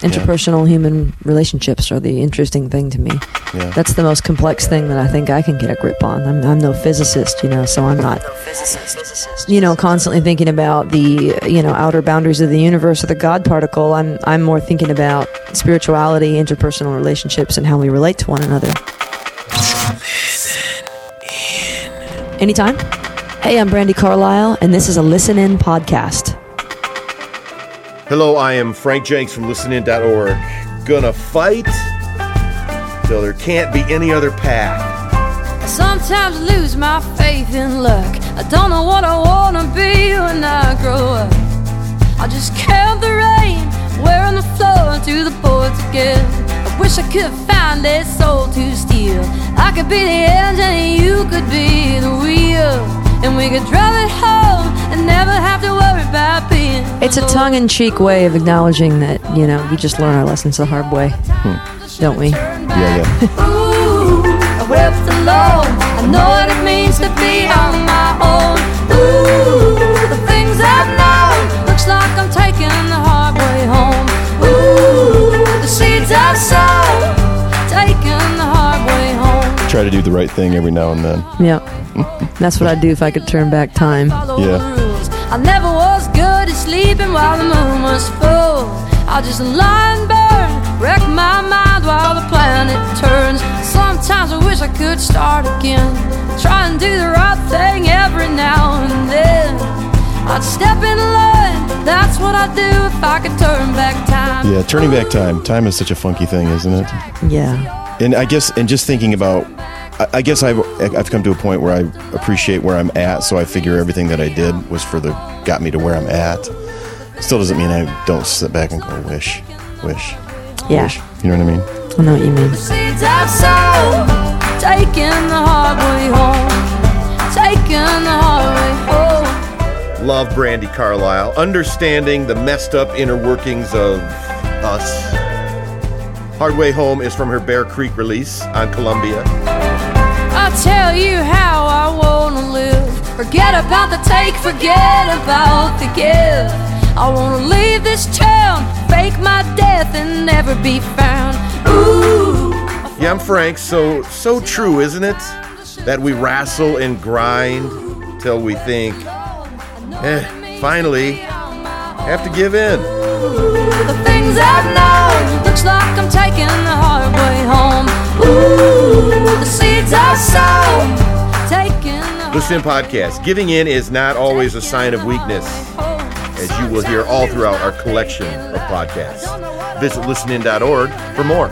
Interpersonal human relationships are the interesting thing to me. Yeah. That's the most complex thing that I think I can get a grip on. I'm no physicist, so I'm not, constantly thinking about the, outer boundaries of the universe or the God particle. I'm more thinking about spirituality, interpersonal relationships, and how we relate to one another. Anytime. Hey, I'm Brandi Carlisle, and this is a ListenIn podcast. Hello, I am Frank Jenks from ListenIn.org. Gonna fight till there can't be any other path. I sometimes lose my faith in luck. I don't know what I wanna be when I grow up. I just count the rain, wearing the floor to the boards again. I wish I could find that soul to steal. I could be the engine, you could be the wheel. And we could drive it home and never have to worry about being alone. It's a tongue-in-cheek way of acknowledging that, we just learn our lessons the hard way. Don't we? Yeah. Ooh, I wept alone. I know what it means to be on my own. Ooh, the things I've known. Looks like I'm taking the hard way home. Ooh, the seeds I've sown. Taking the hard way home. Try to do the right thing every now and then. Yeah. That's what I'd do if I could turn back time. Yeah. I never was good at sleeping while the moon was full. I just lie and burn, wreck my mind while the planet turns. Sometimes I wish I could start again. Try and do the right thing every now and then. I'd step in line, that's what I'd do if I could turn back time. Yeah, turning back time. Time is such a funky thing, isn't it? Yeah. And I guess, and just thinking about, I guess I've come to a point where I appreciate where I'm at, so I figure everything that I did was got me to where I'm at. Still doesn't mean I don't sit back and go, wish. Yeah. Wish. You know what I mean? I know what you mean. The seeds I've sown, taking the hard way home, taking the hard way home. Love Brandi Carlisle. Understanding the messed up inner workings of us. Hard Way Home is from her Bear Creek release on Columbia. I tell you how I wanna live. Forget about the take, forget about the give. I wanna leave this town, fake my death, and never be found. Ooh. Yeah, I'm Frank. So true, isn't it? That we wrestle and grind till we think, finally, I have to give in. Ooh, the things I've known, looks like I'm taking the hard way home. Ooh, the seeds I sow, taking the ListenIn podcast. Giving in is not always a sign of weakness, as you will hear all throughout our collection of podcasts. Visit listenin.org for more.